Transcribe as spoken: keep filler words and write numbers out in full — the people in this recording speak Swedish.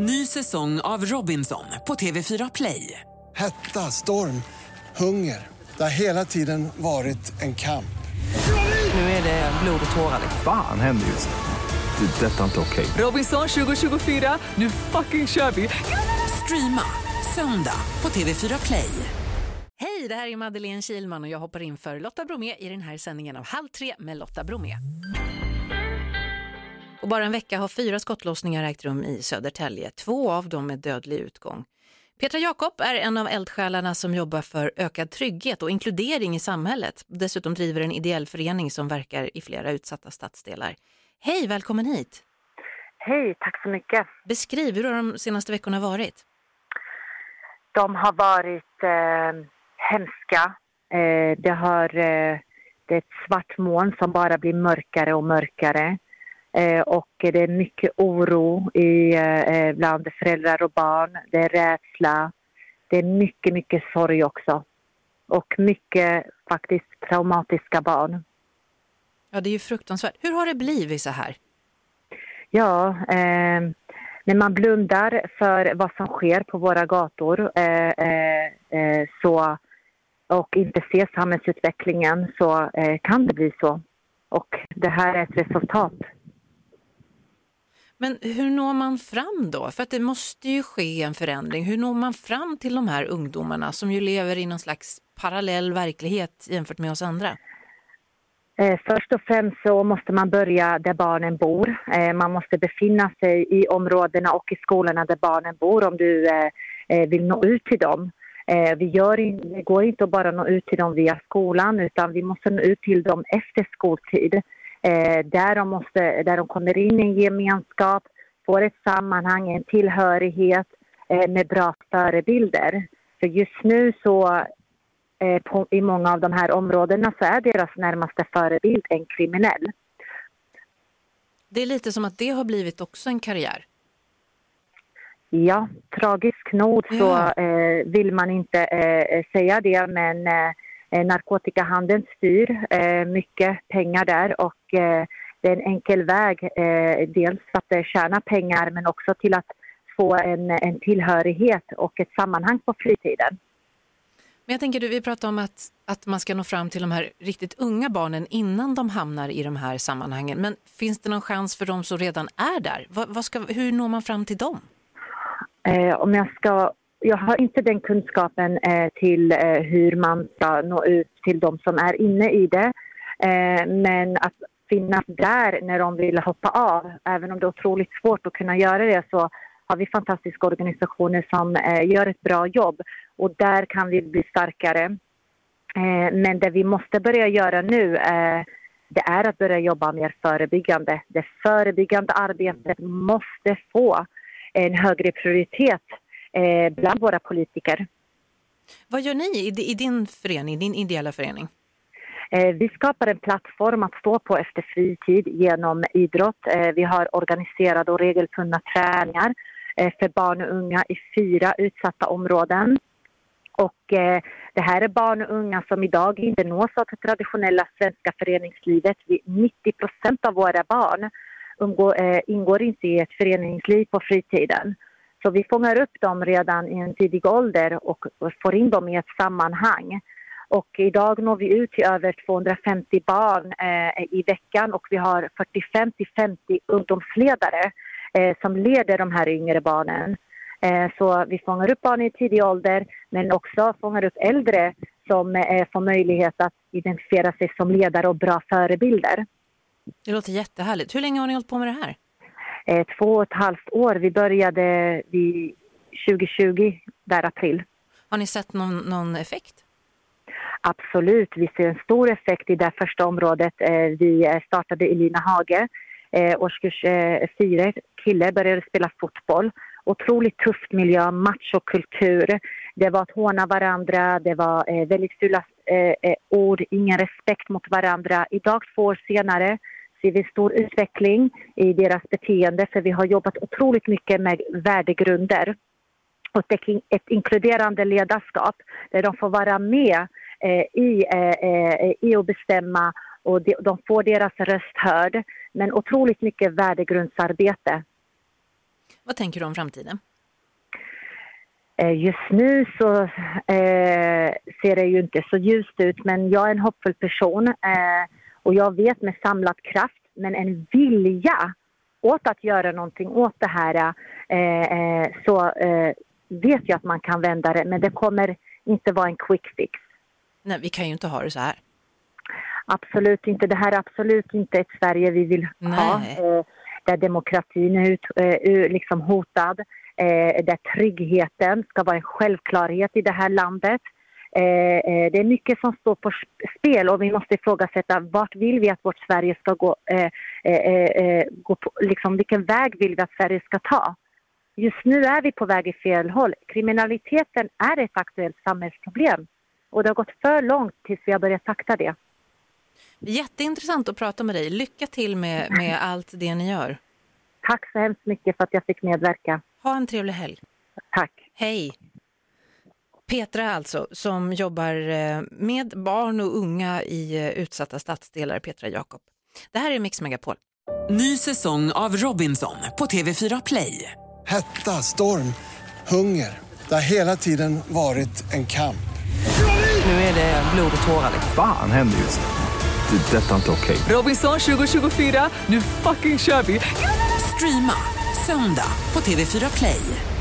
Ny säsong av Robinson på T V fyra Play. Hetta, storm, hunger. Det har hela tiden varit en kamp. Nu är det blod och tårar. Fan, händer just det. Detta är inte okej. Robinson tjugo tjugofyra, nu fucking kör vi. Streama söndag på T V fyra Play. Hej, det här är Madeleine Kilman och jag hoppar in för Lotta Bromé i den här sändningen av Halv tre med Lotta Bromé. Och bara en vecka har fyra skottlossningar ägt rum i Södertälje. Två av dem med dödlig utgång. Petra Jacob är en av eldsjälarna som jobbar för ökad trygghet och inkludering i samhället. Dessutom driver en ideell förening som verkar i flera utsatta stadsdelar. Hej, välkommen hit. Hej, tack så mycket. Beskriv, hur har de senaste veckorna varit? De har varit eh, hemska. Eh, det, har, eh, det är ett svart moln som bara blir mörkare och mörkare. Eh, och det är mycket oro i, eh, bland föräldrar och barn. Det är rädsla. Det är mycket, mycket sorg också. Och mycket faktiskt traumatiska barn. Ja, det är ju fruktansvärt. Hur har det blivit så här? Ja, eh, när man blundar för vad som sker på våra gator eh, eh, så, och inte ser samhällsutvecklingen så eh, kan det bli så. Och det här är ett resultat. Men hur når man fram då? För att det måste ju ske en förändring. Hur når man fram till de här ungdomarna som ju lever i någon slags parallell verklighet jämfört med oss andra? Eh, först och främst så måste man börja där barnen bor. Eh, man måste befinna sig i områdena och i skolorna där barnen bor om du eh, vill nå ut till dem. Eh, vi gör, det går inte att bara nå ut till dem via skolan utan vi måste nå ut till dem efter skoltid. Eh, där, de måste, där de kommer in i en gemenskap, får ett sammanhang, en tillhörighet eh, med bra förebilder. För just nu så eh, på, i många av de här områdena så är deras närmaste förebild en kriminell. Det är lite som att det har blivit också en karriär. Ja, tragisk nog så eh, vill man inte eh, säga det men... Eh, narkotikahandeln styr eh, mycket pengar där och eh, det är en enkel väg eh, dels att tjäna pengar men också till att få en, en tillhörighet och ett sammanhang på fritiden. Men jag tänker du, vi pratar om att, att man ska nå fram till de här riktigt unga barnen innan de hamnar i de här sammanhangen. Men finns det någon chans för dem som redan är där? Vad, vad ska, hur når man fram till dem? Eh, om jag ska... Jag har inte den kunskapen eh, till eh, hur man ska nå ut till de som är inne i det. Eh, men att finnas där när de vill hoppa av, även om det är otroligt svårt att kunna göra det så har vi fantastiska organisationer som eh, gör ett bra jobb. Och där kan vi bli starkare. Eh, men det vi måste börja göra nu eh, det är att börja jobba mer förebyggande. Det förebyggande arbetet måste få en högre prioritet bland våra politiker. Vad gör ni i din förening, din ideella förening? Vi skapar en plattform att stå på efter fritid genom idrott. Vi har organiserade och regelbundna träningar för barn och unga i fyra utsatta områden. Och det här är barn och unga som idag inte nås av det traditionella svenska föreningslivet. nittio procent av våra barn ingår inte i ett föreningsliv på fritiden. Så vi fångar upp dem redan i en tidig ålder och får in dem i ett sammanhang. Och idag når vi ut till över tvåhundrafemtio barn eh, i veckan och vi har fyrtiofem till femtio ungdomsledare eh, som leder de här yngre barnen. Eh, så vi fångar upp barn i tidig ålder men också fångar upp äldre som eh, får möjlighet att identifiera sig som ledare och bra förebilder. Det låter jättehärligt. Hur länge har ni hållit på med det här? Två och ett halvt år. Vi började vid tjugo tjugo, där april. Har ni sett någon, någon effekt? Absolut. Vi ser en stor effekt i det första området. Vi startade i Lina Hage. Årskurs fyra kille började spela fotboll. Otroligt tufft miljö, match och kultur. Det var att håna varandra. Det var väldigt fula ord. Ingen respekt mot varandra. Idag, två år senare, ser vi stor utveckling i deras beteende för vi har jobbat otroligt mycket med värdegrunder och ett inkluderande ledarskap där de får vara med eh, i, eh, i att bestämma och de, de får deras röst hörd men otroligt mycket värdegrundsarbete. Vad tänker du om framtiden? Just nu så eh, ser det ju inte så ljust ut, men jag är en hoppfull person eh, och jag vet med samlad kraft, men en vilja åt att göra någonting åt det här eh, så eh, vet jag att man kan vända det, men det kommer inte vara en quick fix. Nej, vi kan ju inte ha det så här. Absolut inte. Det här är absolut inte ett Sverige vi vill ha. Eh, där demokratin är ut, eh, liksom hotad. Eh, där tryggheten ska vara en självklarhet i det här landet. Eh, eh, det är mycket som står på spel och vi måste ifrågasätta vart vill vi att vårt Sverige ska gå, eh, eh, eh, gå på, liksom, vilken väg vill vi att Sverige ska ta. Just nu är vi på väg i fel håll. Kriminaliteten är ett aktuellt samhällsproblem och det har gått för långt tills vi har börjat takta det. Jätteintressant att prata med dig. Lycka till med, med allt det ni gör. Tack så hemskt mycket för att jag fick medverka. Ha en trevlig helg. Tack. Hej. Petra alltså, som jobbar med barn och unga i utsatta stadsdelar, Petra Jacob. Det här är Mix Megapol. Ny säsong av Robinson på T V fyra Play. Hetta, storm, hunger. Det har hela tiden varit en kamp. Nu är det blod och tårar. Fan händer just nu. Det är detta inte okej. Robinson tjugo tjugofyra, nu fucking kör vi. Streama söndag på T V fyra Play.